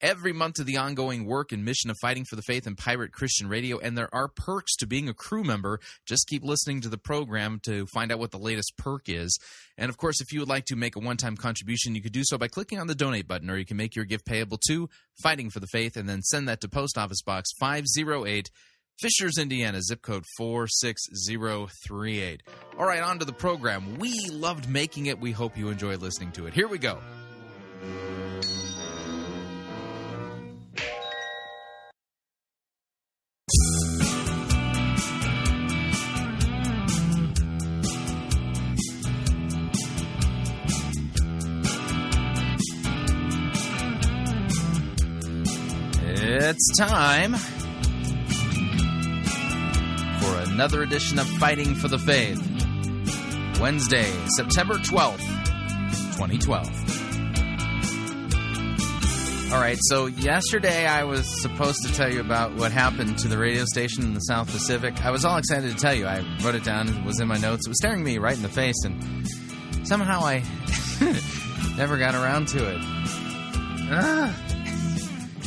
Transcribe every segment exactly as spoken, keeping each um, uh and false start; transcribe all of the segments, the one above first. every month to the ongoing work and mission of Fighting for the Faith and Pirate Christian Radio, and there are perks to being a crew member. Just keep listening to the program to find out what the latest perk is. And, of course, if you would like to make a one-time contribution, you could do so by clicking on the donate button, or you can make your gift payable to Fighting for the Faith and then send that to Post Office Box five oh eight, Fishers, Indiana, zip code four six zero three eight. All right, on to the program. We loved making it. We hope you enjoy listening to it. Here we go. It's time for another edition of Fighting for the Faith, Wednesday, September twelfth, twenty twelve. All right, so yesterday I was supposed to tell you about what happened to the radio station in the South Pacific. I was all excited to tell you. I wrote it down. It was in my notes. It was staring me right in the face, and somehow I never got around to it. Ah,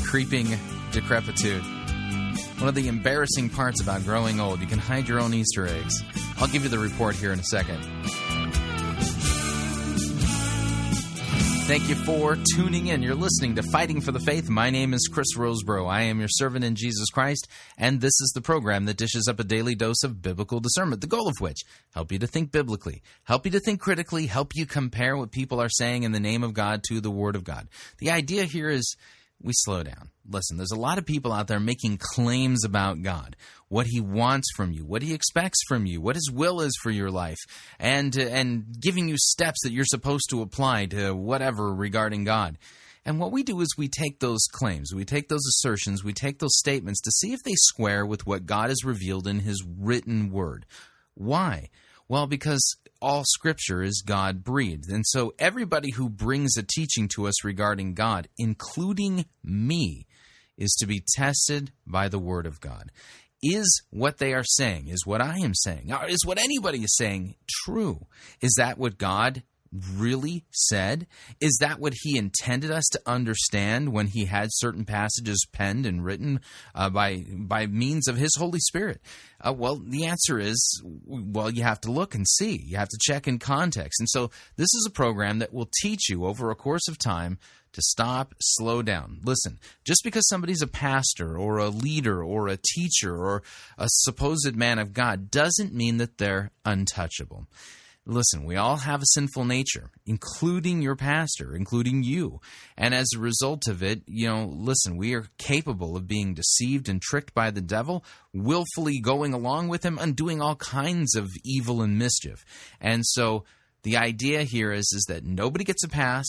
creeping decrepitude. One of the embarrassing parts about growing old, you can hide your own Easter eggs. I'll give you the report here in a second. Thank you for tuning in. You're listening to Fighting for the Faith. My name is Chris Rosebrough. I am your servant in Jesus Christ, and this is the program that dishes up a daily dose of biblical discernment, the goal of which, help you to think biblically, help you to think critically, help you compare what people are saying in the name of God to the Word of God. The idea here is we slow down. Listen, there's a lot of people out there making claims about God, what he wants from you, what he expects from you, what his will is for your life, and, and giving you steps that you're supposed to apply to whatever regarding God. And what we do is we take those claims, we take those assertions, we take those statements to see if they square with what God has revealed in his written word. Why? Well, because all Scripture is God-breathed, and so everybody who brings a teaching to us regarding God, including me, is to be tested by the Word of God. Is what they are saying, is what I am saying, is what anybody is saying true? Is that what God really said? Is that what he intended us to understand when he had certain passages penned and written uh, by by means of his Holy Spirit? Uh, well, the answer is, well, you have to look and see. You have to check in context. And so this is a program that will teach you over a course of time to stop, slow down. Listen, just because somebody's a pastor or a leader or a teacher or a supposed man of God doesn't mean that they're untouchable. Listen, we all have a sinful nature, including your pastor, including you. And as a result of it, you know, listen, we are capable of being deceived and tricked by the devil, willfully going along with him and doing all kinds of evil and mischief. And so the idea here is, is that nobody gets a pass.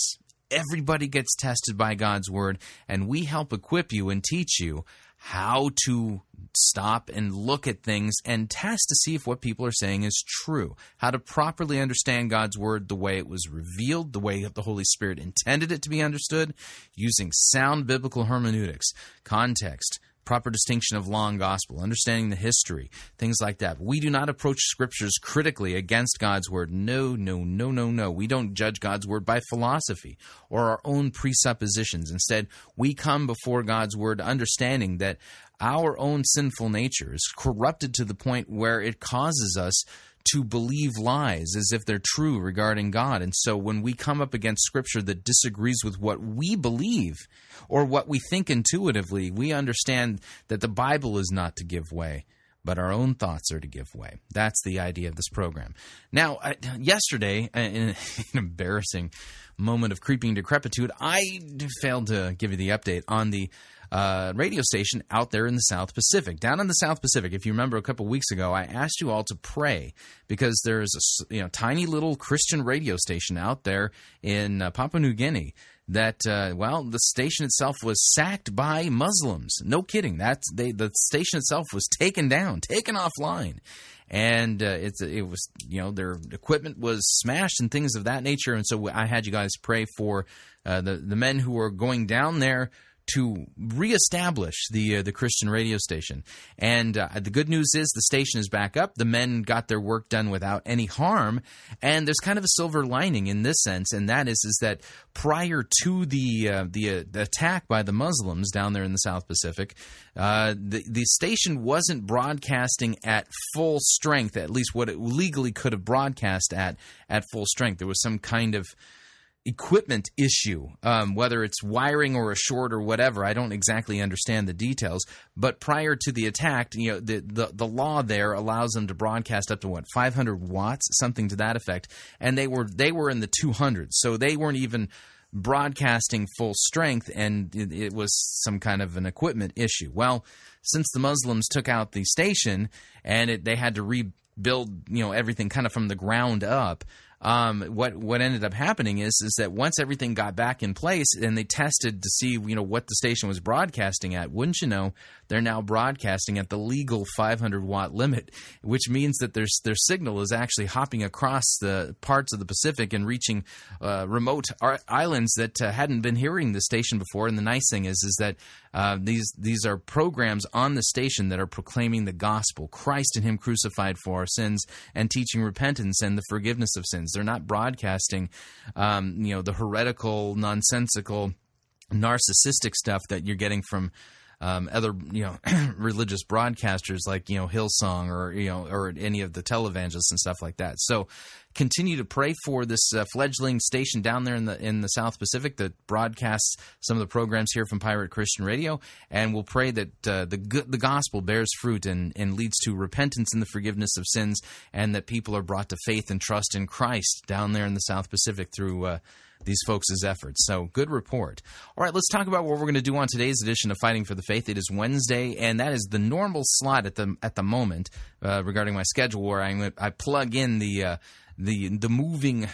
Everybody gets tested by God's word, and we help equip you and teach you how to stop and look at things and test to see if what people are saying is true, how to properly understand God's word the way it was revealed, the way the Holy Spirit intended it to be understood, using sound biblical hermeneutics, context, proper distinction of law and gospel, understanding the history, things like that. We do not approach scriptures critically against God's word. No, no, no, no, no. We don't judge God's word by philosophy or our own presuppositions. Instead, we come before God's word understanding that our own sinful nature is corrupted to the point where it causes us to believe lies as if they're true regarding God. And so when we come up against Scripture that disagrees with what we believe or what we think intuitively, we understand that the Bible is not to give way, but our own thoughts are to give way. That's the idea of this program. Now, I, yesterday, in an embarrassing moment of creeping decrepitude, I failed to give you the update on the uh, radio station out there in the South Pacific. Down in the South Pacific, if you remember a couple weeks ago, I asked you all to pray because there's a you know, tiny little Christian radio station out there in uh, Papua New Guinea that, uh, well, the station itself was sacked by Muslims. No kidding. That's, they, the station itself was taken down, taken offline. And uh, it's, it was, you know, their equipment was smashed and things of that nature. And so I had you guys pray for uh, the, the men who were going down there to reestablish the uh, the Christian radio station. And uh, the good news is the station is back up. The men got their work done without any harm. And there's kind of a silver lining in this sense, and that is is that prior to the uh, the, uh, the attack by the Muslims down there in the South Pacific, uh, the, the station wasn't broadcasting at full strength, at least what it legally could have broadcast at, at full strength. There was some kind of equipment issue, um, whether it's wiring or a short or whatever. I don't exactly understand the details, but prior to the attack, you know, the, the, the law there allows them to broadcast up to what, five hundred watts, something to that effect. And they were, they were in the two hundreds. So they weren't even broadcasting full strength, and it, it was some kind of an equipment issue. Well, since the Muslims took out the station and it, they had to rebuild, you know, everything kind of from the ground up, Um, what what ended up happening is is that once everything got back in place and they tested to see, you know, what the station was broadcasting at, wouldn't you know, they're now broadcasting at the legal five hundred watt limit, which means that their their signal is actually hopping across the parts of the Pacific and reaching uh, remote islands that uh, hadn't been hearing the station before. And the nice thing is is that uh, these these are programs on the station that are proclaiming the gospel, Christ and Him crucified for our sins, and teaching repentance and the forgiveness of sins. They're not broadcasting, um, you know, the heretical, nonsensical, narcissistic stuff that you're getting from um, other, you know, religious broadcasters like, you know, Hillsong or, you know, or any of the televangelists and stuff like that. So continue to pray for this uh, fledgling station down there in the in the South Pacific that broadcasts some of the programs here from Pirate Christian Radio, and we'll pray that uh, the the gospel bears fruit and, and leads to repentance and the forgiveness of sins, and that people are brought to faith and trust in Christ down there in the South Pacific through uh, these folks' efforts. So, good report. All right, let's talk about what we're going to do on today's edition of Fighting for the Faith. It is Wednesday, and that is the normal slot at the at the moment uh, regarding my schedule, where I I plug in the uh, The the moving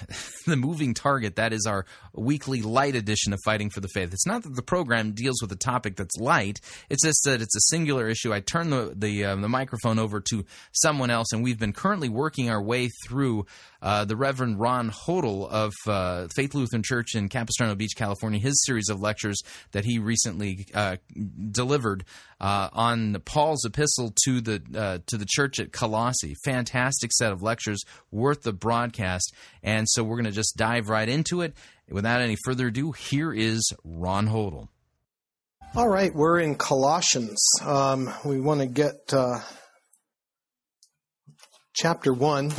the moving target that is our weekly light edition of Fighting for the Faith. It's not that the program deals with a topic that's light. It's just that it's a singular issue. I turn the the, uh, the microphone over to someone else, and we've been currently working our way through uh, the Reverend Ron Hodel of uh, Faith Lutheran Church in Capistrano Beach, California. His series of lectures that he recently uh, delivered uh, on Paul's epistle to the uh, to the church at Colossae. Fantastic set of lectures, worth the broadcast, and so we're going to just dive right into it. Without any further ado, here is Ron Hodel. All right, we're in Colossians. Um, we want to get uh, chapter one,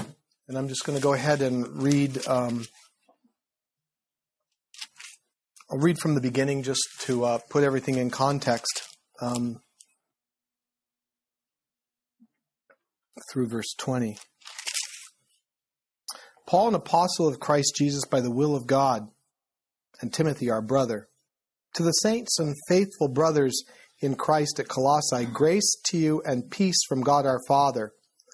and I'm just going to go ahead and read. Um, I'll read from the beginning just to uh, put everything in context um, through verse twenty. Paul, an apostle of Christ Jesus by the will of God, and Timothy, our brother, to the saints and faithful brothers in Christ at Colossae, grace to you and peace from God our Father.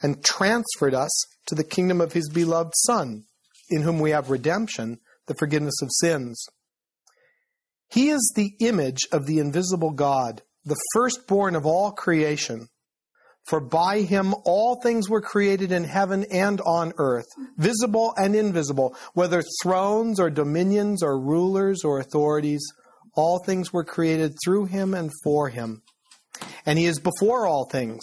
and transferred us to the kingdom of his beloved Son, in whom we have redemption, the forgiveness of sins. He is the image of the invisible God, the firstborn of all creation. For by him all things were created in heaven and on earth, visible and invisible, whether thrones or dominions or rulers or authorities, all things were created through him and for him. And he is before all things,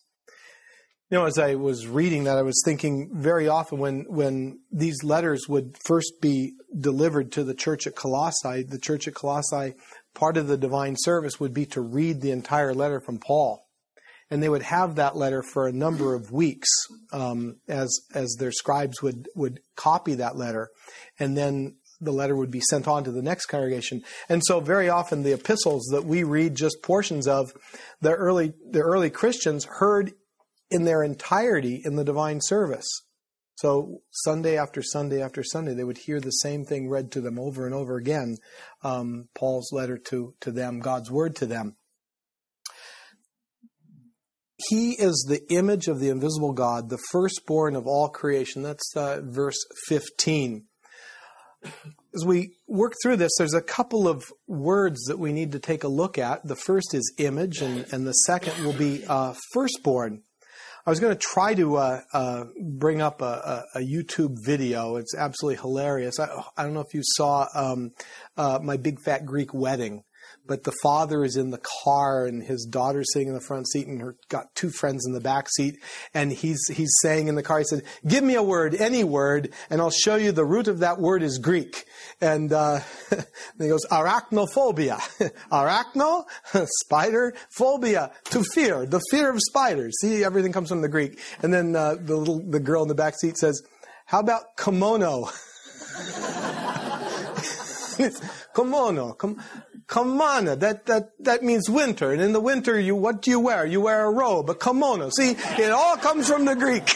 You know, as I was reading that, I was thinking very often when, when these letters would first be delivered to the church at Colossae, the church at Colossae, part of the divine service would be to read the entire letter from Paul. And they would have that letter for a number of weeks um, as as their scribes would, would copy that letter. And then the letter would be sent on to the next congregation. And so very often the epistles that we read just portions of, the early the early Christians heard in their entirety in the divine service. So Sunday after Sunday after Sunday, they would hear the same thing read to them over and over again, um, Paul's letter to, to them, God's word to them. He is the image of the invisible God, the firstborn of all creation. That's uh, verse fifteen. As we work through this, there's a couple of words that we need to take a look at. The first is image, and, and the second will be uh, firstborn. I was going to try to uh, uh, bring up a, a, a YouTube video. It's absolutely hilarious. I, I don't know if you saw um, uh, My Big Fat Greek Wedding, but the father is in the car and his daughter's sitting in the front seat and her got two friends in the back seat. And he's he's saying in the car, he said, "Give me a word, any word, and I'll show you the root of that word is Greek." And, uh, and he goes, "Arachnophobia." Arachno, spider, phobia, to fear, the fear of spiders. See, everything comes from the Greek. And then uh, the little the girl in the back seat says, "How about kimono?" Kimono, kimono. Kimono, that, that, that means winter. And in the winter, you what do you wear? You wear a robe, a kimono. See, it all comes from the Greek.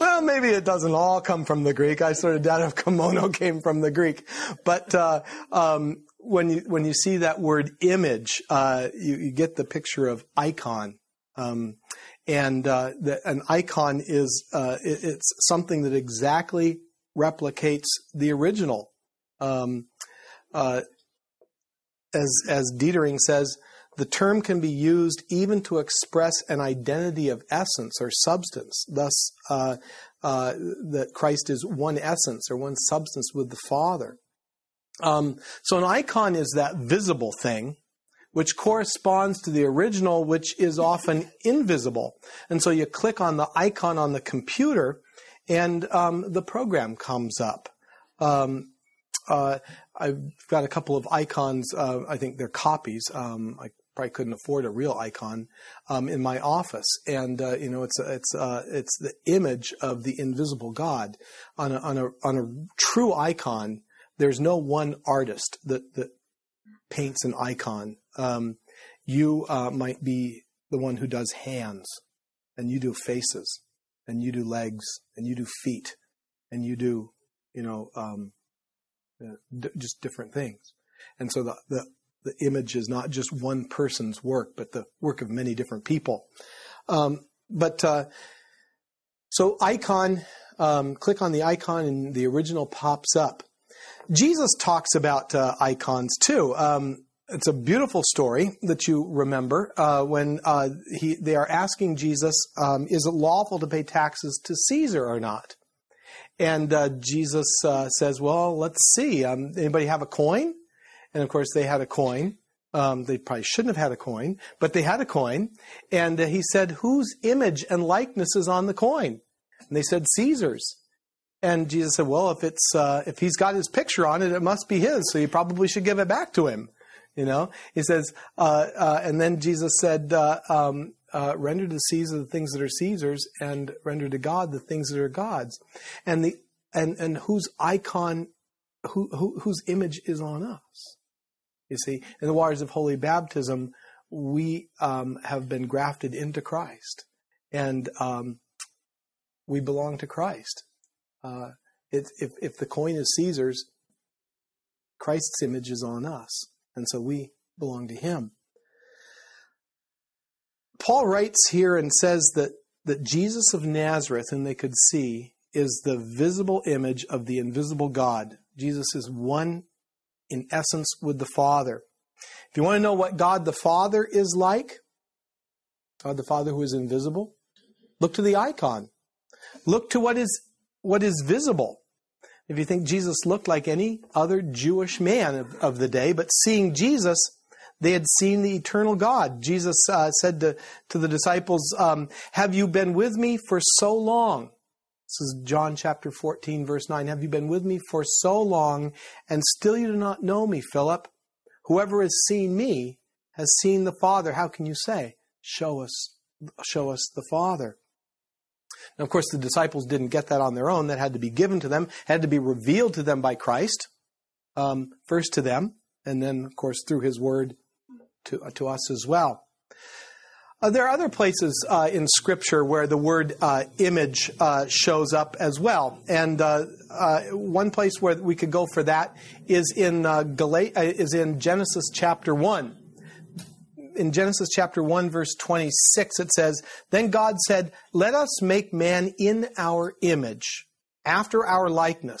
Well, maybe it doesn't all come from the Greek. I sort of doubt if kimono came from the Greek. But uh, um, when you when you see that word image, uh, you, you get the picture of icon. Um, and uh, the, an icon is uh, it, it's something that exactly replicates the original. Um, uh, as, as Dieterding says, the term can be used even to express an identity of essence or substance. Thus, uh, uh, that Christ is one essence or one substance with the Father. Um, so an icon is that visible thing, which corresponds to the original, which is often invisible. And so you click on the icon on the computer and, um, the program comes up. Um, Uh, I've got a couple of icons. Uh, I think they're copies. Um, I probably couldn't afford a real icon um, in my office, and uh, you know, it's it's uh, it's the image of the invisible God on a, on a on a true icon. There's no one artist that that paints an icon. Um, you uh, might be the one who does hands, and you do faces, and you do legs, and you do feet, and you do you know. Um, Uh, d- just different things. And so the, the, the image is not just one person's work, but the work of many different people. Um, but uh, so icon, um, click on the icon and the original pops up. Jesus talks about uh, icons too. Um, it's a beautiful story that you remember uh, when uh, he they are asking Jesus, um, is it lawful to pay taxes to Caesar or not? And uh, Jesus uh, says, well, let's see. Um, anybody have a coin? And, of course, they had a coin. Um, they probably shouldn't have had a coin, but they had a coin. And uh, he said, whose image and likeness is on the coin? And they said, Caesar's. And Jesus said, well, if it's uh, if he's got his picture on it, it must be his, so you probably should give it back to him. You know, he says, uh, uh, and then Jesus said, uh, um, uh, render to Caesar the things that are Caesar's, and render to God the things that are God's. And the and and whose icon, who, who whose image is on us? You see, in the waters of holy baptism, we um, have been grafted into Christ, and um, we belong to Christ. Uh, it, if if the coin is Caesar's, Christ's image is on us. And so we belong to him. Paul writes here and says that, that Jesus of Nazareth, whom they could see, is the visible image of the invisible God. Jesus is one in essence with the Father. If you want to know what God the Father is like, God the Father who is invisible, look to the icon. Look to what is what is visible. If you think Jesus looked like any other Jewish man of, of the day, but seeing Jesus, they had seen the eternal God. Jesus uh, said to, to the disciples, um, have you been with me for so long? This is John chapter fourteen, verse nine. Have you been with me for so long, and still you do not know me, Philip? Whoever has seen me has seen the Father. How can you say, show us, show us the Father? Now, of course, the disciples didn't get that on their own. That had to be given to them, had to be revealed to them by Christ, um, first to them, and then, of course, through his word to, uh, to us as well. Uh, there are other places uh, in Scripture where the word uh, image uh, shows up as well. And uh, uh, one place where we could go for that is in, uh, Galat- uh, is in Genesis chapter one. In Genesis chapter one, verse twenty-six, it says, then God said, let us make man in our image, after our likeness,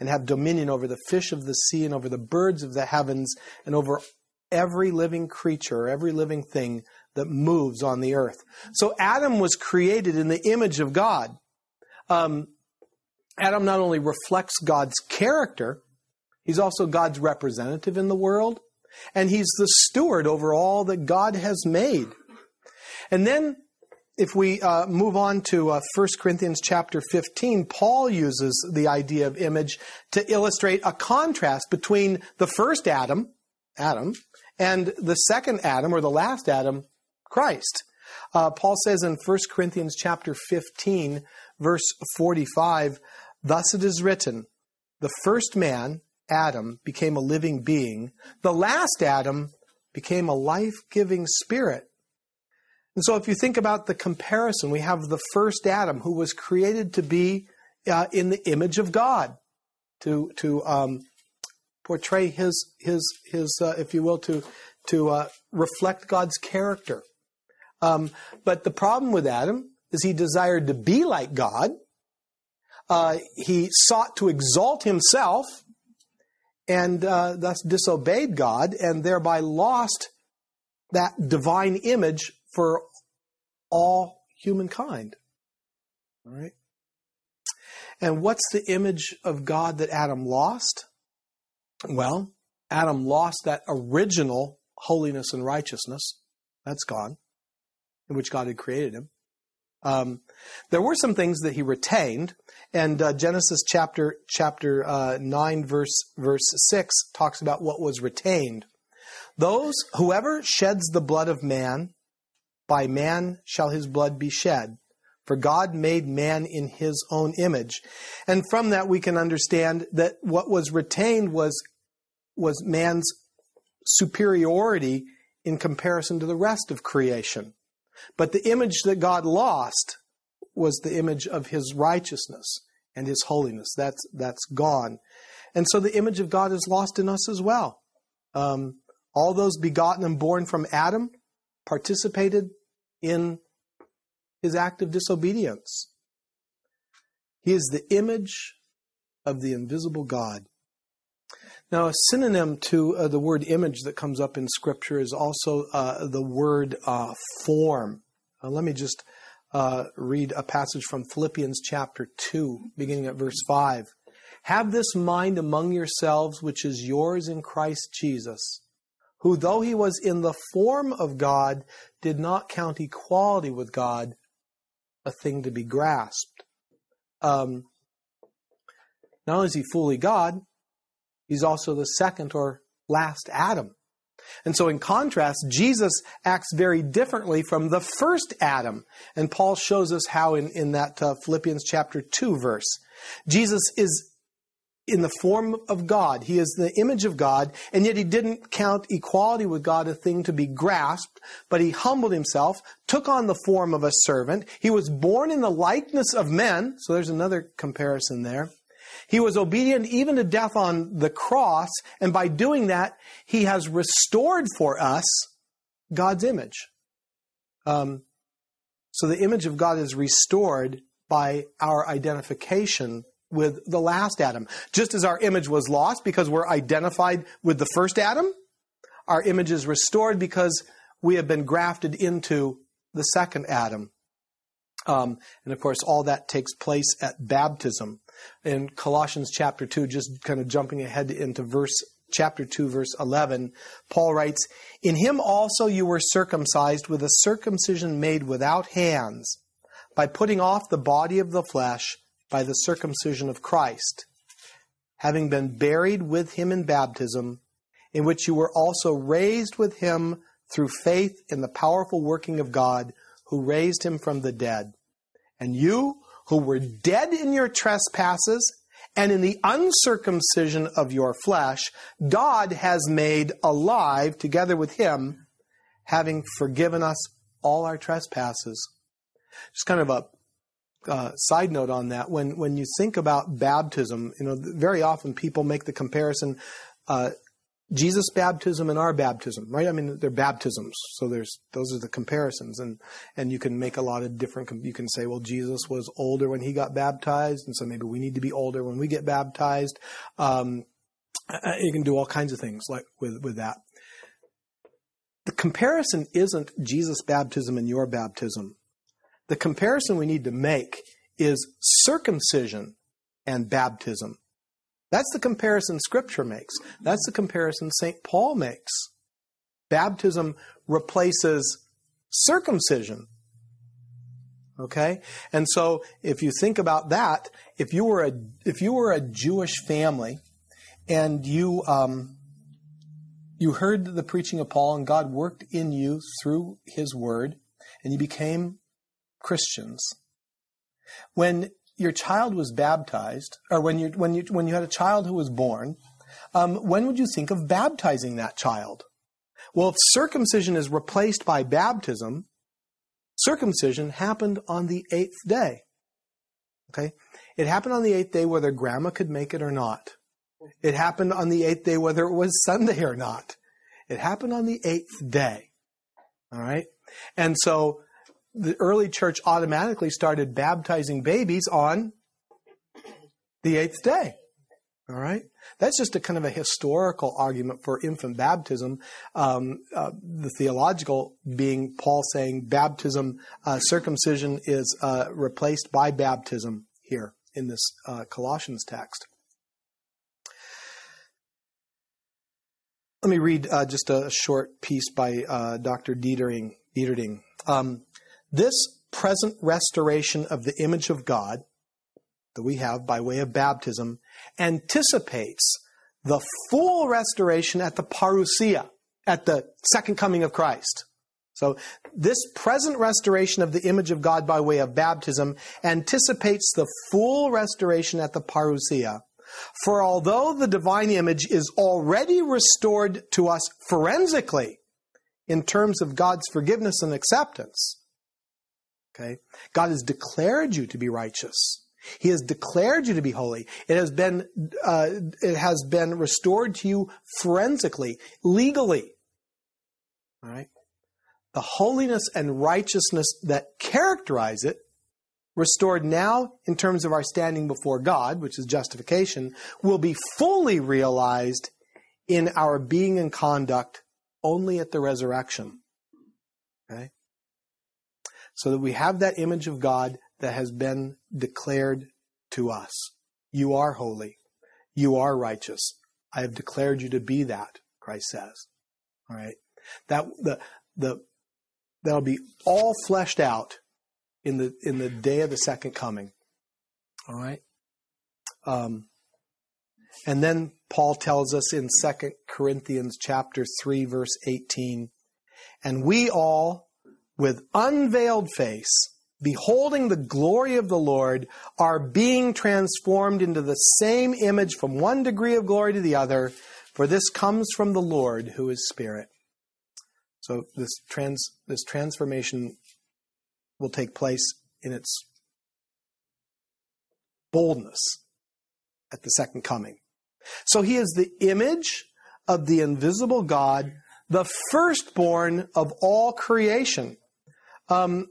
and have dominion over the fish of the sea and over the birds of the heavens and over every living creature, every living thing that moves on the earth. So Adam was created in the image of God. Um, Adam not only reflects God's character, he's also God's representative in the world, and he's the steward over all that God has made. And then, if we uh, move on to uh, First Corinthians chapter fifteen, Paul uses the idea of image to illustrate a contrast between the first Adam, Adam, and the second Adam, or the last Adam, Christ. Uh, Paul says in First Corinthians chapter fifteen, verse forty-five, thus it is written, the first man, Adam, became a living being. The last Adam became a life-giving spirit. And so if you think about the comparison, we have the first Adam who was created to be uh, in the image of God, to to um, portray his, his, his uh, if you will, to, to uh, reflect God's character. Um, but the problem with Adam is he desired to be like God. Uh, he sought to exalt himself and uh, thus disobeyed God and thereby lost that divine image for all humankind. All right. And what's the image of God that Adam lost? Well, Adam lost that original holiness and righteousness. That's gone, in which God had created him. Um, there were some things that he retained, and uh, Genesis chapter chapter uh, nine verse verse six talks about what was retained. Those whoever sheds the blood of man, by man shall his blood be shed, for God made man in his own image. And from that we can understand that what was retained was, was man's superiority in comparison to the rest of creation. But the image that God lost was the image of his righteousness and his holiness. That's, that's gone. And so the image of God is lost in us as well. Um, all those begotten and born from Adam participated in his act of disobedience. He is the image of the invisible God. Now, a synonym to uh, the word image that comes up in Scripture is also uh, the word uh, form. Uh, let me just uh, read a passage from Philippians chapter two, beginning at verse five. Have this mind among yourselves, which is yours in Christ Jesus, who, though he was in the form of God, did not count equality with God a thing to be grasped. Um, not only is he fully God, he's also the second or last Adam. And so in contrast, Jesus acts very differently from the first Adam. And Paul shows us how in, in that uh, Philippians chapter two verse. Jesus is in the form of God. He is the image of God, and yet he didn't count equality with God a thing to be grasped, but he humbled himself, took on the form of a servant. He was born in the likeness of men. So there's another comparison there. He was obedient even to death on the cross, and by doing that, he has restored for us God's image. Um, so the image of God is restored by our identification with the last Adam. Just as our image was lost because we're identified with the first Adam, our image is restored because we have been grafted into the second Adam. Um, and of course, all that takes place at baptism. In Colossians chapter two, just kind of jumping ahead into verse chapter two, verse eleven, Paul writes, "In him also you were circumcised with a circumcision made without hands, by putting off the body of the flesh by the circumcision of Christ, having been buried with him in baptism, in which you were also raised with him through faith in the powerful working of God, who raised him from the dead. And you, who were dead in your trespasses and in the uncircumcision of your flesh, God has made alive together with him, having forgiven us all our trespasses." Just kind of a uh, side note on that. When when you think about baptism, you know, very often people make the comparison, uh, Jesus' baptism and our baptism, right? I mean, they're baptisms, so there's those are the comparisons, and and you can make a lot of different. You can say, well, Jesus was older when he got baptized, and so maybe we need to be older when we get baptized. Um, you can do all kinds of things like with with that. The comparison isn't Jesus' baptism and your baptism. The comparison we need to make is circumcision and baptism. That's the comparison Scripture makes. That's the comparison Saint Paul makes. Baptism replaces circumcision. Okay? And so if you think about that, if you were a, if you were a Jewish family and you, um, you heard the preaching of Paul and God worked in you through his word and you became Christians, when your child was baptized, or when you when you when you had a child who was born, um, when would you think of baptizing that child? Well, if circumcision is replaced by baptism, circumcision happened on the eighth day. Okay, it happened on the eighth day whether grandma could make it or not. It happened on the eighth day whether it was Sunday or not. It happened on the eighth day. All right, and so the early church automatically started baptizing babies on the eighth day. All right? That's just a kind of a historical argument for infant baptism. Um, uh, the theological being Paul saying baptism, uh, circumcision is uh, replaced by baptism here in this uh, Colossians text. Let me read uh, just a short piece by uh, Doctor Dieterding. Dieterding. Um, This present restoration of the image of God that we have by way of baptism anticipates the full restoration at the parousia, at the second coming of Christ. So this present restoration of the image of God by way of baptism anticipates the full restoration at the parousia. For although the divine image is already restored to us forensically in terms of God's forgiveness and acceptance, okay? God has declared you to be righteous. He has declared you to be holy. It has been, uh, it has been restored to you forensically, legally. All right? The holiness and righteousness that characterize it, restored now in terms of our standing before God, which is justification, will be fully realized in our being and conduct only at the resurrection. Okay? So that we have that image of God that has been declared to us. You are holy. You are righteous. I have declared you to be that, Christ says. All right? That the the that'll be all fleshed out in the in the day of the second coming. All right? Um and then Paul tells us in Second Corinthians chapter three verse eighteen, and we all with unveiled face, beholding the glory of the Lord, are being transformed into the same image from one degree of glory to the other, for this comes from the Lord who is Spirit. So this trans this transformation will take place in its boldness at the second coming. So he is the image of the invisible God, the firstborn of all creation. Um,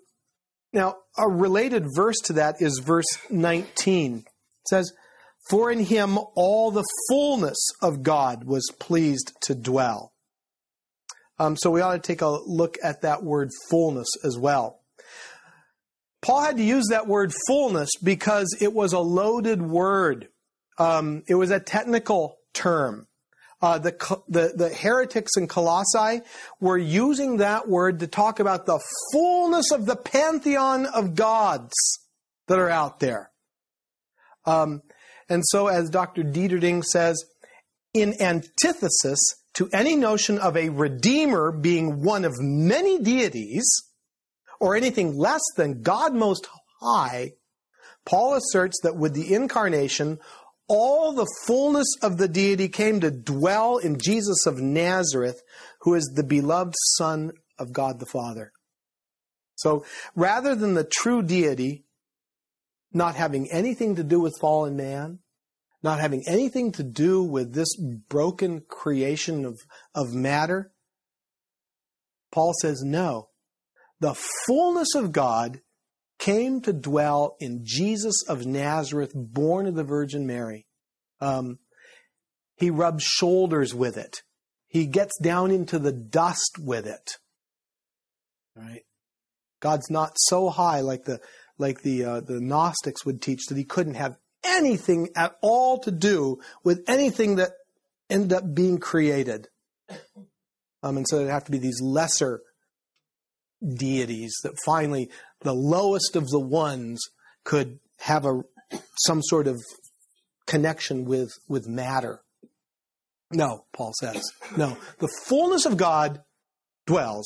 now, a related verse to that is verse nineteen. It says, for in him all the fullness of God was pleased to dwell. Um, so we ought to take a look at that word fullness as well. Paul had to use that word fullness because it was a loaded word. Um, it was a technical term. Uh, the, the, the heretics in Colossae were using that word to talk about the fullness of the pantheon of gods that are out there. Um, and so, as Doctor Dieterding says, in antithesis to any notion of a redeemer being one of many deities, or anything less than God Most High, Paul asserts that with the incarnation, all the fullness of the deity came to dwell in Jesus of Nazareth, who is the beloved Son of God the Father. So rather than the true deity not having anything to do with fallen man, not having anything to do with this broken creation of, of matter, Paul says no. The fullness of God came to dwell in Jesus of Nazareth, born of the Virgin Mary. Um, he rubs shoulders with it. He gets down into the dust with it. All right? God's not so high like the like the uh, the Gnostics would teach that he couldn't have anything at all to do with anything that ended up being created. Um, and so there'd have to be these lesser deities that finally the lowest of the ones could have a some sort of connection with with matter. No, Paul says. No. The fullness of God dwells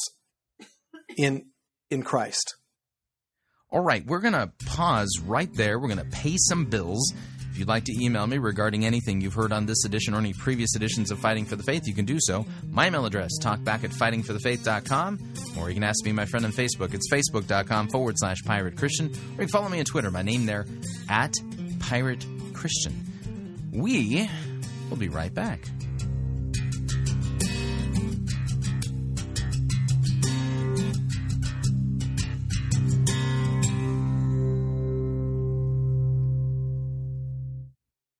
in in Christ. All right, we're going to pause right there. We're going to pay some bills. If you'd like to email me regarding anything you've heard on this edition or any previous editions of Fighting for the Faith, you can do so. My email address, talkback at fighting for the faith dot com, or you can ask me, my friend, on Facebook. It's facebook dot com forward slash pirate christian, or you can follow me on Twitter. My name there, at Pirate Christian. We will be right back.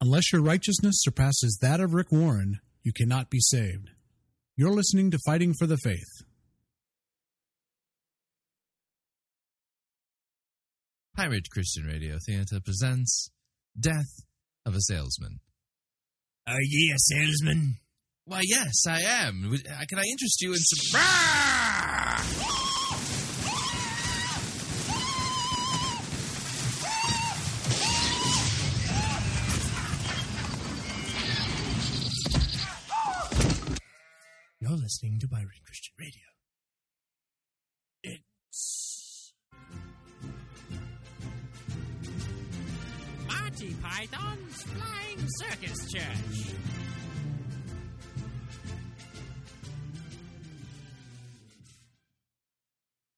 Unless your righteousness surpasses that of Rick Warren, you cannot be saved. You're listening to Fighting for the Faith. Pirate Christian Radio Theater presents Death of a Salesman. Are ye a salesman? Why, yes, I am. Can I interest you in some... Ah! You're listening to Pirate Christian Radio. It's... Monty Python's Flying Circus Church.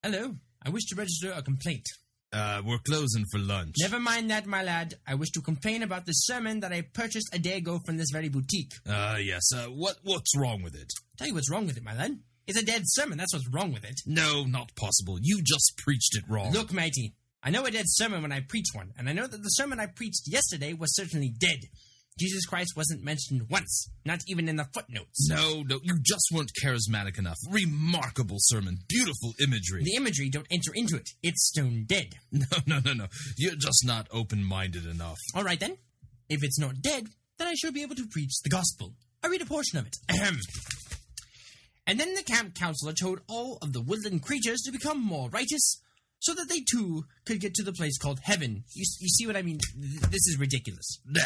Hello. I wish to register a complaint. Uh, we're closing for lunch. Never mind that, my lad. I wish to complain about the sermon that I purchased a day ago from this very boutique. Uh, yes. Uh, what what's wrong with it? I'll tell you what's wrong with it, my lad. It's a dead sermon. That's what's wrong with it. No, not possible. You just preached it wrong. Look, matey, I know a dead sermon when I preach one, and I know that the sermon I preached yesterday was certainly dead. Jesus Christ wasn't mentioned once, not even in the footnotes. No, no, you just weren't charismatic enough. Remarkable sermon, beautiful imagery. The imagery, don't enter into it. It's stone dead. No, no, no, no. You're just not open-minded enough. All right, then. If it's not dead, then I shall be able to preach the gospel. I read a portion of it. Ahem. And then the camp counselor told all of the woodland creatures to become more righteous, so that they too could get to the place called heaven. You, you see what I mean? This is ridiculous. Yeah.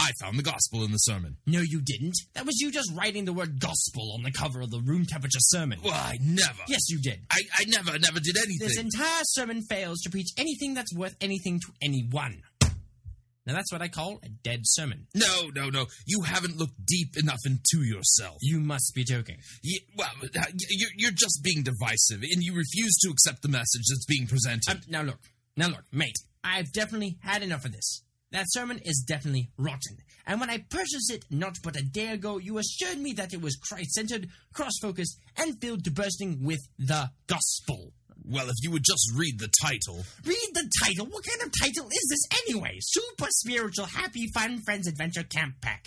I found the gospel in the sermon. No, you didn't. That was you just writing the word gospel on the cover of the room temperature sermon. Well, I never. Yes, you did. I, I never, never did anything. This entire sermon fails to preach anything that's worth anything to anyone. Now, that's what I call a dead sermon. No, no, no. You haven't looked deep enough into yourself. You must be joking. You, well, you're just being divisive, and you refuse to accept the message that's being presented. Um, now, look. Now, look, mate. I've definitely had enough of this. That sermon is definitely rotten, and when I purchased it not but a day ago, you assured me that it was Christ-centered, cross-focused, and filled to bursting with the gospel. Well, if you would just read the title. Read the title? What kind of title is this anyway? Super Spiritual Happy Fun Friends Adventure Camp Pack.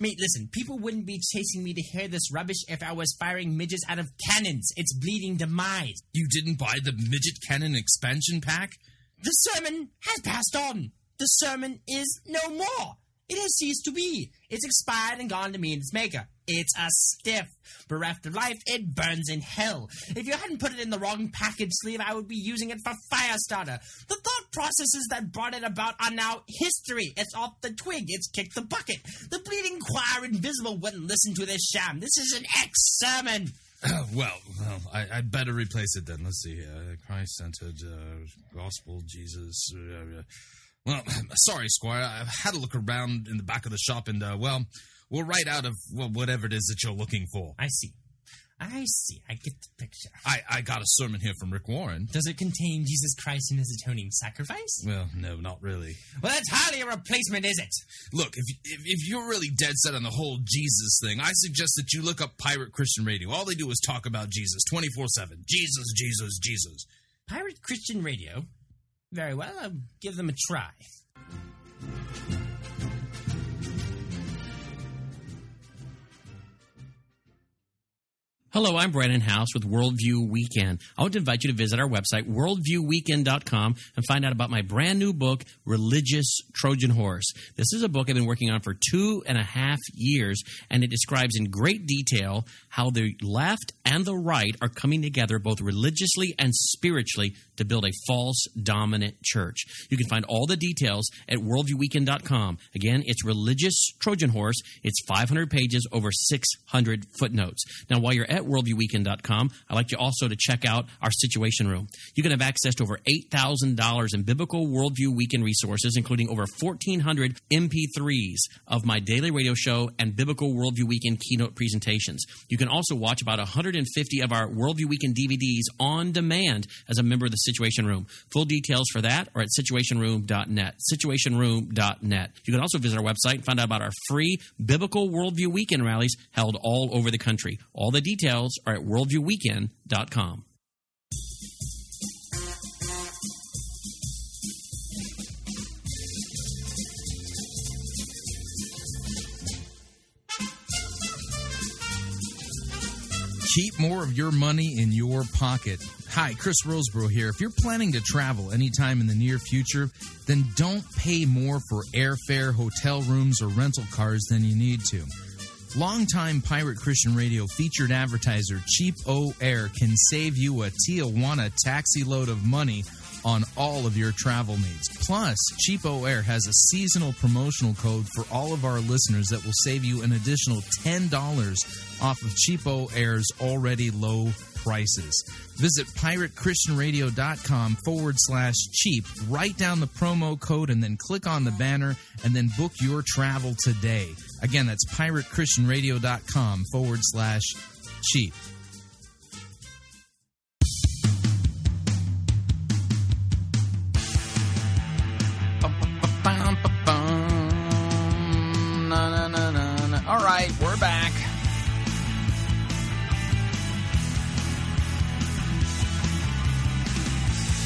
Mate, listen, people wouldn't be chasing me to hear this rubbish if I was firing midgets out of cannons. It's bleeding demise. You didn't buy the midget cannon expansion pack? The sermon has passed on. The sermon is no more. It has ceased to be. It's expired and gone to meet its maker. It's a stiff. Bereft of life, it burns in hell. If you hadn't put it in the wrong package sleeve, I would be using it for fire starter. The thought processes that brought it about are now history. It's off the twig. It's kicked the bucket. The bleeding choir invisible wouldn't listen to this sham. This is an ex-sermon. Uh, well, well, I, I'd better replace it then. Let's see here. Uh, Christ-centered, uh, gospel, Jesus... Uh, uh, Well, sorry, Squire. I've had a look around in the back of the shop, and, uh, well, we're right out of, well, whatever it is that you're looking for. I see. I see. I get the picture. I, I got a sermon here from Rick Warren. Does it contain Jesus Christ and his atoning sacrifice? Well, no, not really. Well, that's hardly a replacement, is it? Look, if, if, if you're really dead set on the whole Jesus thing, I suggest that you look up Pirate Christian Radio. All they do is talk about Jesus twenty-four seven. Jesus, Jesus, Jesus. Pirate Christian Radio? Very well, I'll give them a try. Hello, I'm Brandon House with Worldview Weekend. I want to invite you to visit our website, worldview weekend dot com, and find out about my brand new book, Religious Trojan Horse. This is a book I've been working on for two and a half years, and it describes in great detail how the left and the right are coming together both religiously and spiritually to build a false dominant church. You can find all the details at worldview weekend dot com. Again, it's Religious Trojan Horse. It's five hundred pages, over six hundred footnotes. Now, while you're at worldview weekend dot com, I'd like you also to check out our Situation Room. You can have access to over eight thousand dollars in biblical Worldview Weekend resources, including over fourteen hundred M P threes of my daily radio show and biblical Worldview Weekend keynote presentations. You can also watch about one hundred fifty of our Worldview Weekend D V Ds on demand as a member of the Situation Room. Full details for that are at situation room dot net, situation room dot net. You can also visit our website and find out about our free biblical Worldview Weekend rallies held all over the country. All the details are at worldview weekend dot com. Keep more of your money in your pocket. Hi, Chris Rosebrough here. If you're planning to travel anytime in the near future, then don't pay more for airfare, hotel rooms, or rental cars than you need to. Longtime Pirate Christian Radio featured advertiser CheapOair can save you a Tijuana taxi load of money on all of your travel needs. Plus, CheapOair has a seasonal promotional code for all of our listeners that will save you an additional ten dollars off of CheapOair's already low prices. Visit piratechristianradio.com forward slash cheap, write down the promo code, and then click on the banner, and then book your travel today. Again, that's piratechristianradio.com forward slash cheap. All right, we're back.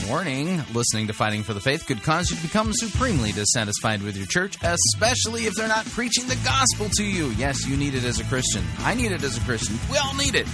Warning, listening to Fighting for the Faith could cause you to become supremely dissatisfied with your church, especially if they're not preaching the gospel to you. Yes, you need it as a Christian. I need it as a Christian. We all need it.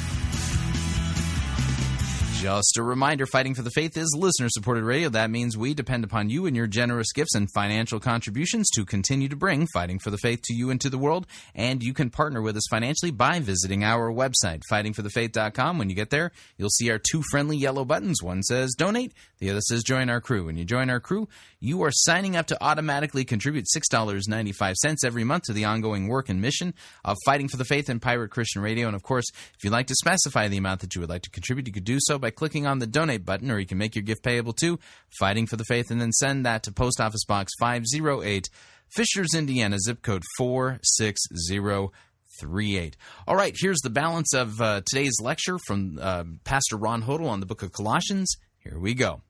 Just a reminder, Fighting for the Faith is listener-supported radio. That means we depend upon you and your generous gifts and financial contributions to continue to bring Fighting for the Faith to you and to the world. And you can partner with us financially by visiting our website, fighting for the faith dot com. When you get there, you'll see our two friendly yellow buttons. One says donate, the other says join our crew. When you join our crew, you are signing up to automatically contribute six dollars and ninety-five cents every month to the ongoing work and mission of Fighting for the Faith and Pirate Christian Radio. And, of course, if you'd like to specify the amount that you would like to contribute, you could do so by By clicking on the donate button, or you can make your gift payable to Fighting for the Faith and then send that to Post Office Box five oh eight, Fishers, Indiana, zip code four six zero three eight. All right, here's the balance of uh, today's lecture from uh, Pastor Ron Hodel on the book of Colossians. Here we go.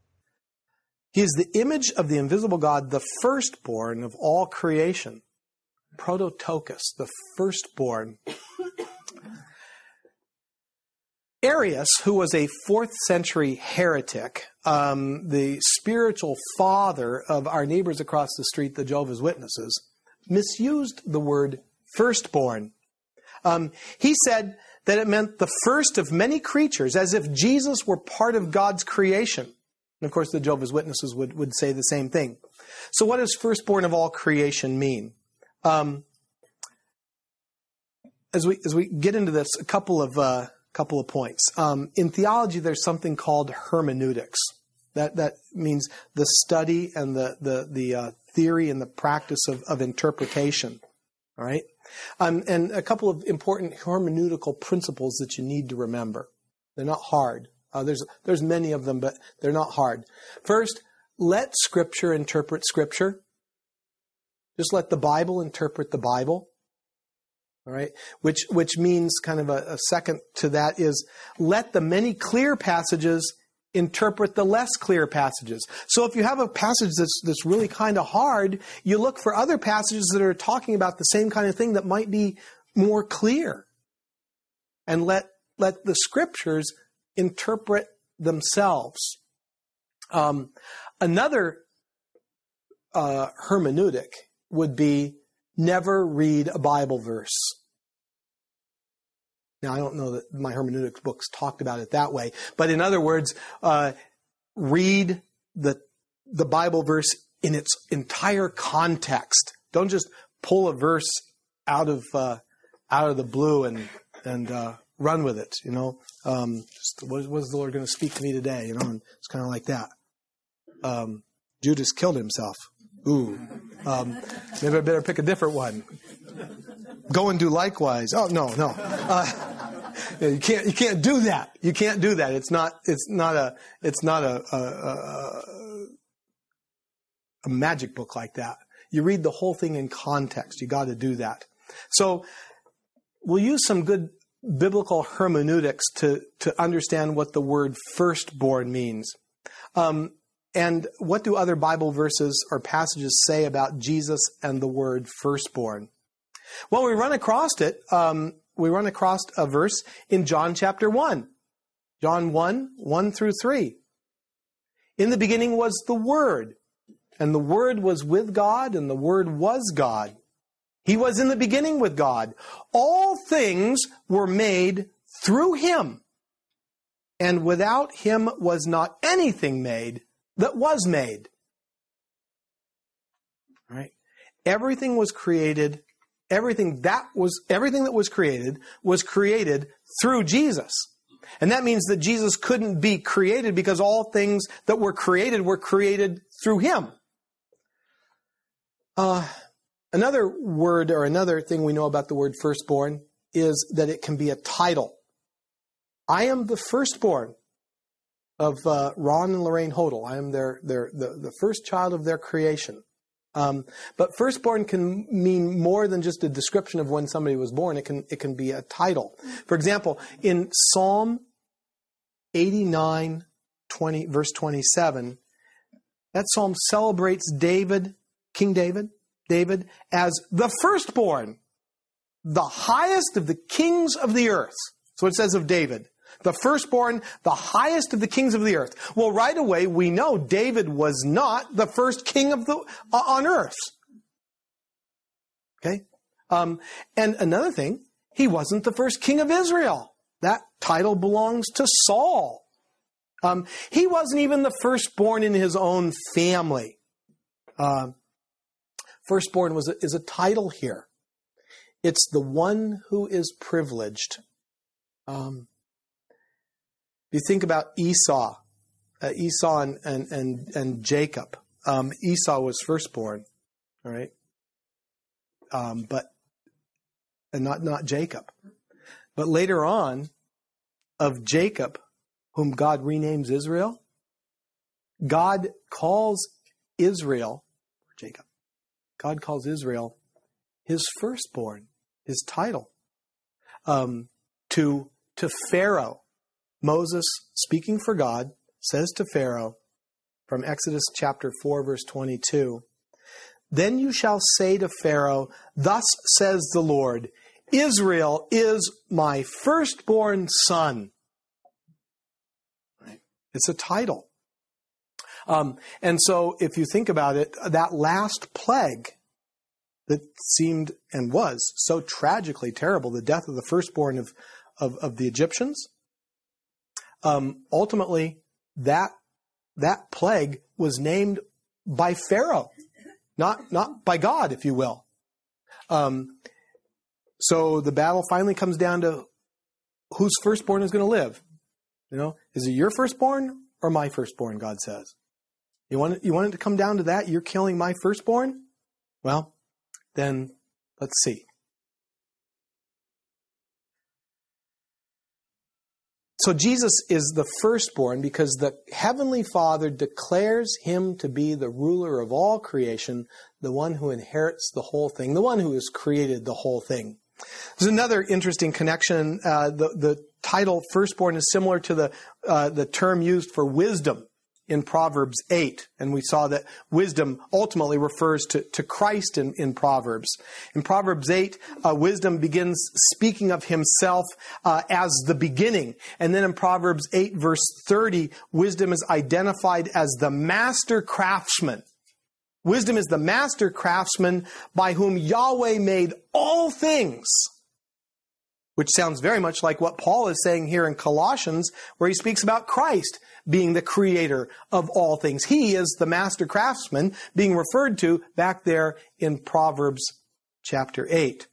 He is the image of the invisible God, the firstborn of all creation. Prototokos, the firstborn. Arius, who was a fourth century heretic, um, the spiritual father of our neighbors across the street, the Jehovah's Witnesses, misused the word firstborn. Um, he said that it meant the first of many creatures, as if Jesus were part of God's creation. And, of course, the Jehovah's Witnesses would, would say the same thing. So what does firstborn of all creation mean? Um, as we as we get into this, a couple of... Uh, Couple of points. Um, in theology, there's something called hermeneutics. That that means the study and the the the uh, theory and the practice of, of interpretation. All right, um, and a couple of important hermeneutical principles that you need to remember. They're not hard. Uh, there's there's many of them, but they're not hard. First, let Scripture interpret Scripture. Just let the Bible interpret the Bible. All right, which which means kind of a, a second to that is let the many clear passages interpret the less clear passages. So if you have a passage that's that's really kind of hard, you look for other passages that are talking about the same kind of thing that might be more clear, and let let the Scriptures interpret themselves. Um, another uh, hermeneutic would be never read a Bible verse. Now, I don't know that my hermeneutics books talked about it that way, but in other words, uh, read the the Bible verse in its entire context. Don't just pull a verse out of uh, out of the blue and and uh, run with it. You know, um, just, what, what is the Lord going to speak to me today? You know, and it's kind of like that. Um, Judas killed himself. Ooh, um, maybe I better pick a different one. Go and do likewise. Oh no, no, uh, you can't. You can't do that. You can't do that. It's not. It's not a. It's not a a, a, a magic book like that. You read the whole thing in context. You got to do that. So we'll use some good biblical hermeneutics to to understand what the word firstborn means. Um, And what do other Bible verses or passages say about Jesus and the word firstborn? Well, we run across it. Um, we run across a verse in John chapter one. John one, one through three. In the beginning was the Word, and the Word was with God, and the Word was God. He was in the beginning with God. All things were made through Him, and without Him was not anything made that was made. All right? Everything was created everything that was everything that was created was created through Jesus. And that means that Jesus couldn't be created because all things that were created were created through him. Uh, another word or another thing we know about the word firstborn is that it can be a title. I am the firstborn of uh, Ron and Lorraine Hodel. I am their, their, the, the first child of their creation. Um, but firstborn can mean more than just a description of when somebody was born. It can, it can be a title. For example, in Psalm eighty-nine, twenty, verse twenty-seven, that psalm celebrates David, King David, David as the firstborn, the highest of the kings of the earth. So it says of David, the firstborn, the highest of the kings of the earth. Well, right away, we know David was not the first king of the uh, on earth. Okay? Um, and another thing, he wasn't the first king of Israel. That title belongs to Saul. Um, he wasn't even the firstborn in his own family. Uh, firstborn was a, is a title here. It's the one who is privileged. Um, you think about Esau, uh, Esau and, and, and, and Jacob. Um, Esau was firstborn, all right? Um, but, and not, not Jacob. But later on, of Jacob, whom God renames Israel, God calls Israel, Jacob, God calls Israel his firstborn, his title, um, to, to Pharaoh. Moses, speaking for God, says to Pharaoh, from Exodus chapter four, verse twenty-two, "Then you shall say to Pharaoh, thus says the Lord, Israel is my firstborn son." Right? It's a title. Um, and so if you think about it, that last plague that seemed and was so tragically terrible, the death of the firstborn of, of, of the Egyptians, Um, ultimately, that that plague was named by Pharaoh, not not by God, if you will. Um, so the battle finally comes down to whose firstborn is going to live. You know, is it your firstborn or my firstborn? God says, you want it, you want it to come down to that. You're killing my firstborn. Well, then let's see. So Jesus is the firstborn because the Heavenly Father declares him to be the ruler of all creation, the one who inherits the whole thing, the one who has created the whole thing. There's another interesting connection. Uh, the, the title firstborn is similar to the, uh, the term used for wisdom in Proverbs eight. And we saw that wisdom ultimately refers to, to Christ in, in Proverbs. In Proverbs eight, uh, wisdom begins speaking of himself uh, as the beginning. And then in Proverbs eight, verse thirty, wisdom is identified as the master craftsman. Wisdom is the master craftsman by whom Yahweh made all things, which sounds very much like what Paul is saying here in Colossians, where he speaks about Christ being the creator of all things. He is the master craftsman being referred to back there in Proverbs chapter eight.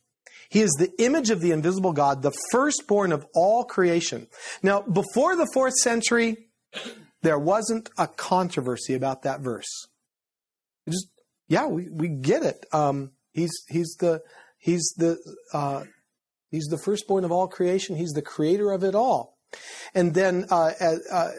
He is the image of the invisible God, the firstborn of all creation. Now, before the fourth century, there wasn't a controversy about that verse. It just, yeah, we, we get it. Um, he's, he's the, he's the, uh, he's the firstborn of all creation. He's the creator of it all. And then, uh, as, uh,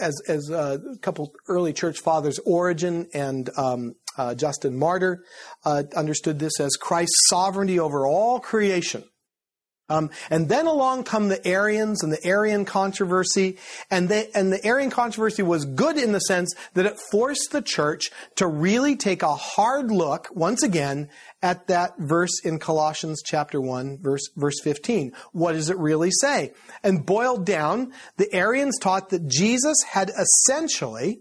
As, as uh, a couple early church fathers, Origen and um, uh, Justin Martyr, uh, understood this as Christ's sovereignty over all creation. Um, and then along come the Arians and the Arian controversy. And, they, and the Arian controversy was good in the sense that it forced the church to really take a hard look, once again, at that verse in Colossians chapter one, verse, verse fifteen. What does it really say? And boiled down, the Arians taught that Jesus had essentially,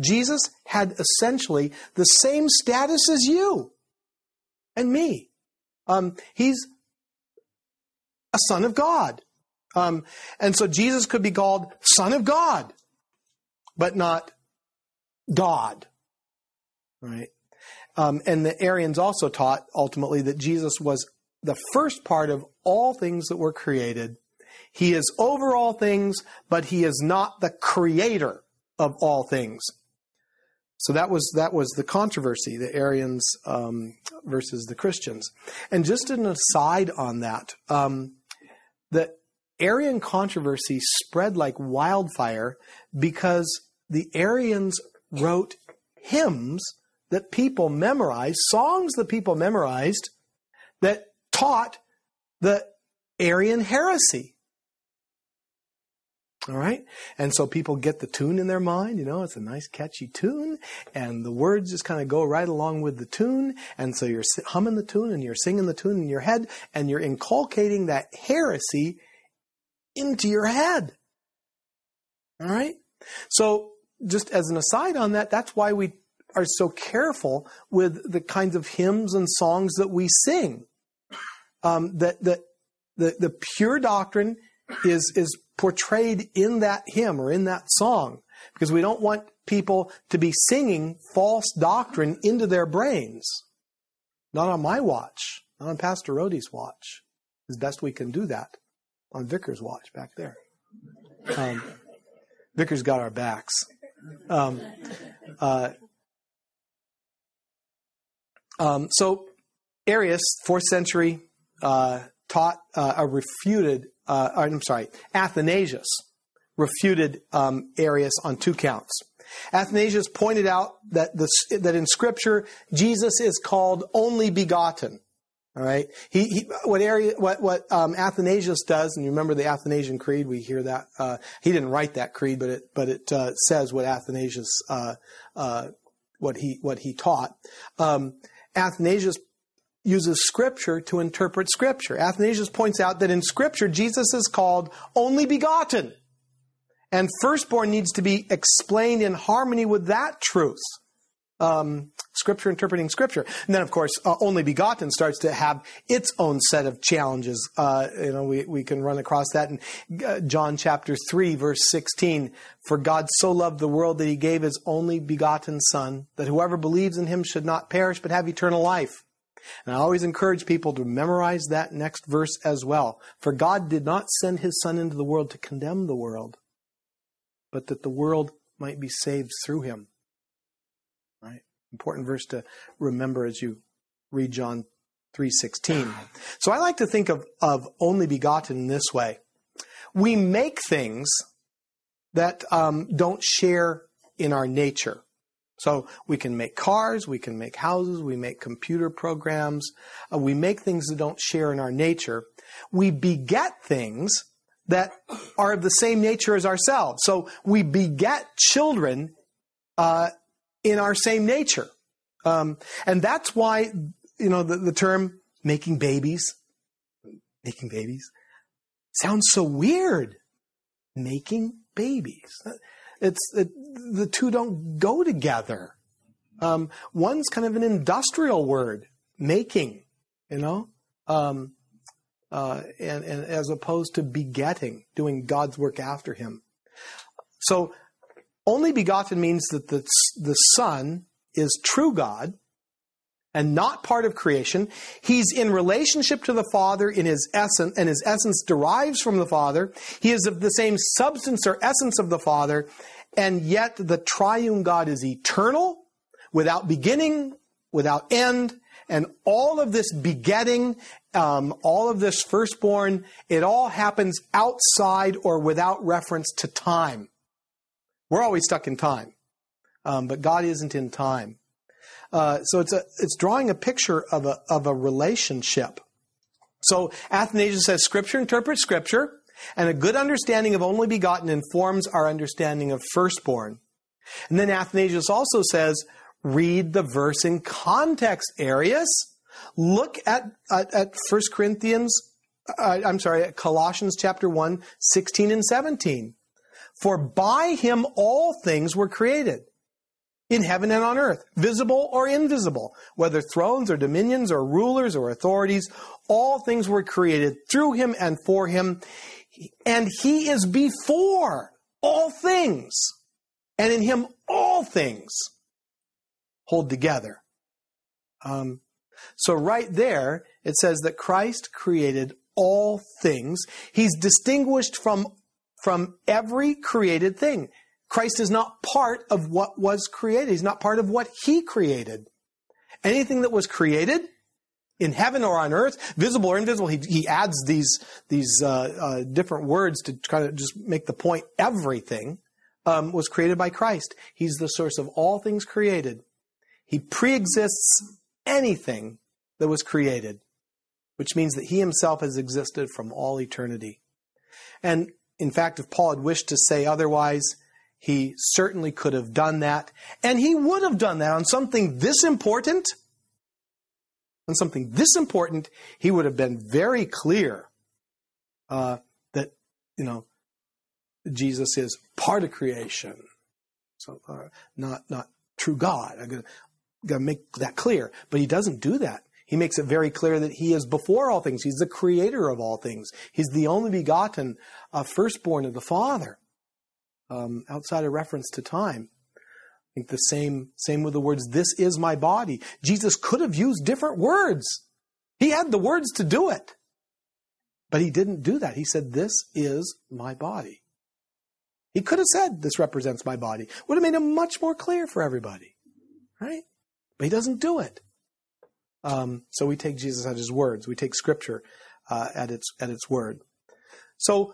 Jesus had essentially the same status as you and me. Um, he's a son of God. Um, and so Jesus could be called Son of God, but not God. Right? Um, and the Arians also taught ultimately that Jesus was the first part of all things that were created. He is over all things, but he is not the creator of all things. So that was that was the controversy, the Arians um, versus the Christians. And just an aside on that, um, the Arian controversy spread like wildfire because the Arians wrote hymns that people memorized, songs that people memorized that taught the Arian heresy. All right? And so people get the tune in their mind, you know, it's a nice catchy tune, and the words just kind of go right along with the tune, and so you're humming the tune and you're singing the tune in your head, and you're inculcating that heresy into your head. All right? So just as an aside on that, that's why we are so careful with the kinds of hymns and songs that we sing. Um, that the, the, the pure doctrine is is portrayed in that hymn or in that song, because we don't want people to be singing false doctrine into their brains. Not on my watch, not on Pastor Rody's watch. As best we can do that, on Vicar's watch back there. Um, Vicar's got our backs. Um, uh, um, so Arius, fourth century, uh, taught uh, a refuted Uh, I'm sorry, Athanasius refuted um, Arius on two counts. Athanasius pointed out that the, that in Scripture Jesus is called only begotten. All right, he, he what Arius, what what um, Athanasius does, and you remember the Athanasian Creed. We hear that uh, he didn't write that creed, but it but it uh, says what Athanasius uh, uh, what he what he taught. Um, Athanasius uses Scripture to interpret Scripture. Athanasius points out that in Scripture, Jesus is called only begotten. And firstborn needs to be explained in harmony with that truth. Um, scripture interpreting Scripture. And then, of course, uh, only begotten starts to have its own set of challenges. Uh, you know, we, we can run across that in uh, John chapter three, verse sixteen. For God so loved the world that he gave his only begotten Son, that whoever believes in him should not perish but have eternal life. And I always encourage people to memorize that next verse as well. For God did not send his Son into the world to condemn the world, but that the world might be saved through him. Right? Important verse to remember as you read John three sixteen. So I like to think of, of only begotten this way. We make things that um, don't share in our nature. So we can make cars, we can make houses, we make computer programs, uh, we make things that don't share in our nature. We beget things that are of the same nature as ourselves. So we beget children uh, in our same nature. Um, and that's why, you know, the, the term making babies, making babies, sounds so weird. Making babies. It's it, the two don't go together. Um, one's kind of an industrial word, making, you know, um, uh, and, and as opposed to begetting, doing God's work after him. So only begotten means that the, the Son is true God and not part of creation. He's in relationship to the Father in his essence, and his essence derives from the Father. He is of the same substance or essence of the Father, and yet the triune God is eternal, without beginning, without end, and all of this begetting, um, all of this firstborn, it all happens outside or without reference to time. We're always stuck in time, um, but God isn't in time. Uh, so it's a, it's drawing a picture of a, of a relationship. So Athanasius says Scripture interprets Scripture, and a good understanding of only begotten informs our understanding of firstborn. And then Athanasius also says, read the verse in context, Arius. Look at, at, at First Corinthians, uh, I'm sorry, at Colossians chapter one, sixteen and seventeen. For by him all things were created, in heaven and on earth, visible or invisible, whether thrones or dominions or rulers or authorities, all things were created through him and for him. And he is before all things, and in him all things hold together. Um, so right there, it says that Christ created all things. He's distinguished from, from every created thing. Christ is not part of what was created. He's not part of what he created. Anything that was created in heaven or on earth, visible or invisible, he, he adds these, these uh, uh, different words to kind of just make the point. Everything um, was created by Christ. He's the source of all things created. He preexists anything that was created, which means that he himself has existed from all eternity. And in fact, if Paul had wished to say otherwise, he certainly could have done that, and he would have done that on something this important. On something this important, he would have been very clear uh, that, you know, Jesus is part of creation, so uh, not not true God. I'm gonna, gonna make that clear, but he doesn't do that. He makes it very clear that he is before all things. He's the creator of all things. He's the only begotten, uh, firstborn of the Father. Um, outside of reference to time. I think the same, same with the words, this is my body. Jesus could have used different words. He had the words to do it. But he didn't do that. He said, this is my body. He could have said, this represents my body. Would have made it much more clear for everybody. Right? But he doesn't do it. Um, so we take Jesus at his words. We take Scripture uh, at its, at its word. So,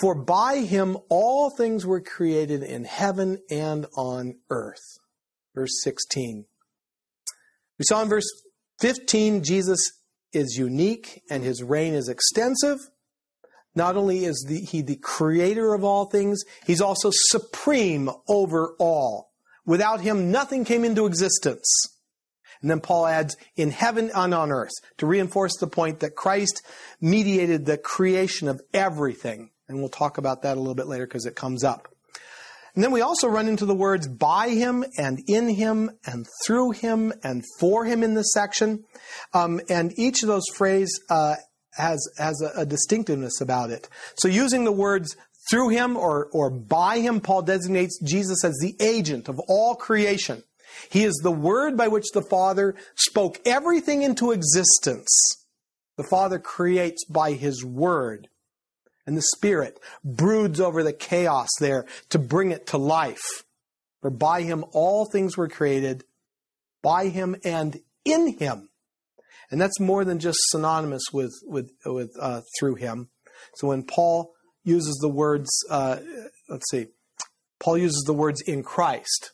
for by him all things were created in heaven and on earth. Verse sixteen. We saw in verse fifteen, Jesus is unique and his reign is extensive. Not only is the, he the creator of all things, he's also supreme over all. Without him, nothing came into existence. And then Paul adds, in heaven and on earth, to reinforce the point that Christ mediated the creation of everything. And we'll talk about that a little bit later because it comes up. And then we also run into the words by him and in him and through him and for him in this section. Um, and each of those phrases uh, has, has a, a distinctiveness about it. So using the words through him or, or by him, Paul designates Jesus as the agent of all creation. He is the word by which the Father spoke everything into existence. The Father creates by his word. And the Spirit broods over the chaos there to bring it to life. For by him all things were created, by him and in him. And that's more than just synonymous with, with, with uh, through him. So when Paul uses the words, uh, let's see, Paul uses the words in Christ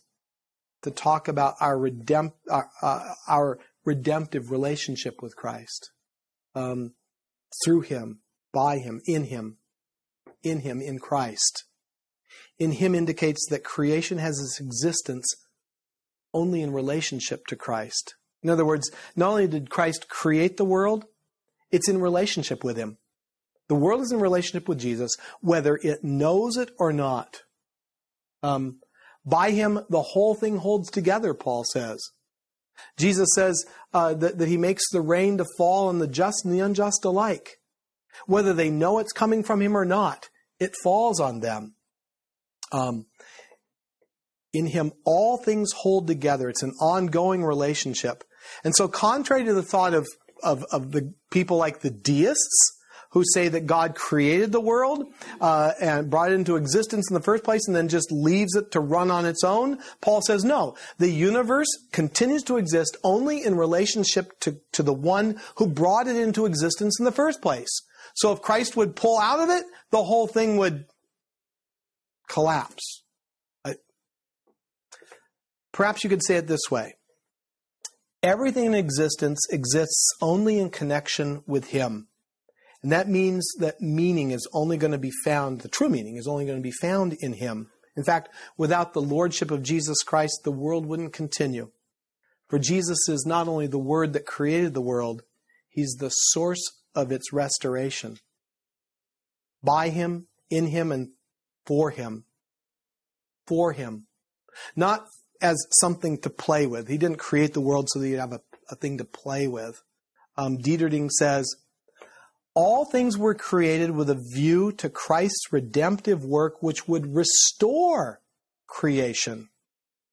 to talk about our, redemp- our, uh, our redemptive relationship with Christ, um, through him. By him, in him, in him, in Christ. In him indicates that creation has its existence only in relationship to Christ. In other words, not only did Christ create the world, it's in relationship with him. The world is in relationship with Jesus, whether it knows it or not. Um, by him, the whole thing holds together, Paul says. Jesus says uh, that, that he makes the rain to fall on the just and the unjust alike. Whether they know it's coming from him or not, it falls on them. Um, in him, all things hold together. It's an ongoing relationship. And so contrary to the thought of, of, of the people like the deists who say that God created the world uh, and brought it into existence in the first place and then just leaves it to run on its own, Paul says no. The universe continues to exist only in relationship to, to the one who brought it into existence in the first place. So if Christ would pull out of it, the whole thing would collapse. I, perhaps you could say it this way. Everything in existence exists only in connection with him. And that means that meaning is only going to be found, the true meaning is only going to be found in him. In fact, without the lordship of Jesus Christ, the world wouldn't continue. For Jesus is not only the word that created the world, he's the source of of its restoration. By him, in him, and for him. For him. Not as something to play with. He didn't create the world so that you'd have a, a thing to play with. Um, Dieterding says, all things were created with a view to Christ's redemptive work, which would restore creation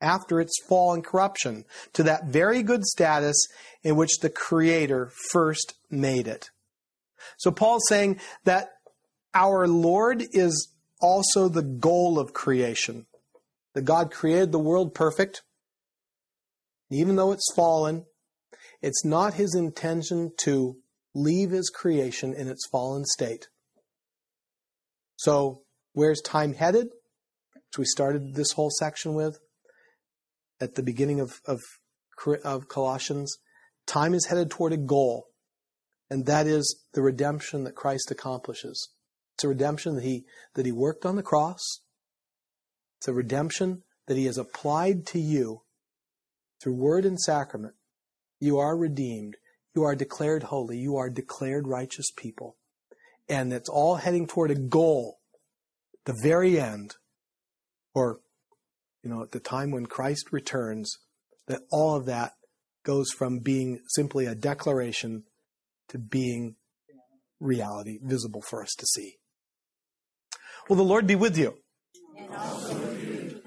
after its fall and corruption to that very good status in which the Creator first made it. So Paul's saying that our Lord is also the goal of creation. That God created the world perfect. Even though it's fallen, it's not his intention to leave his creation in its fallen state. So where's time headed? Which we started this whole section with at the beginning of, of, of Colossians. Time is headed toward a goal, and that is the redemption that Christ accomplishes. It's a redemption that he, that he worked on the cross. It's a redemption that he has applied to you through word and sacrament. You are redeemed. You are declared holy. You are declared righteous people. And it's all heading toward a goal, the very end, or, you know, at the time when Christ returns, that all of that goes from being simply a declaration to being reality, visible for us to see. Well, the Lord be with you. And also with you.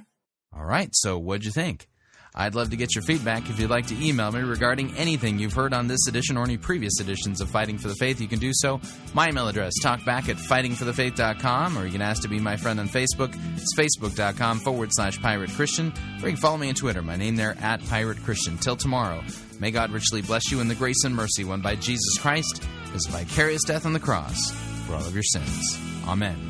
All right, so what'd you think? I'd love to get your feedback. If you'd like to email me regarding anything you've heard on this edition or any previous editions of Fighting for the Faith, you can do so. My email address, talkback at fighting for the faith dot com, or you can ask to be my friend on Facebook. It's facebook.com forward slash Pirate Christian, or you can follow me on Twitter. My name there, at Pirate Christian. Till tomorrow, may God richly bless you in the grace and mercy won by Jesus Christ, his vicarious death on the cross for all of your sins. Amen.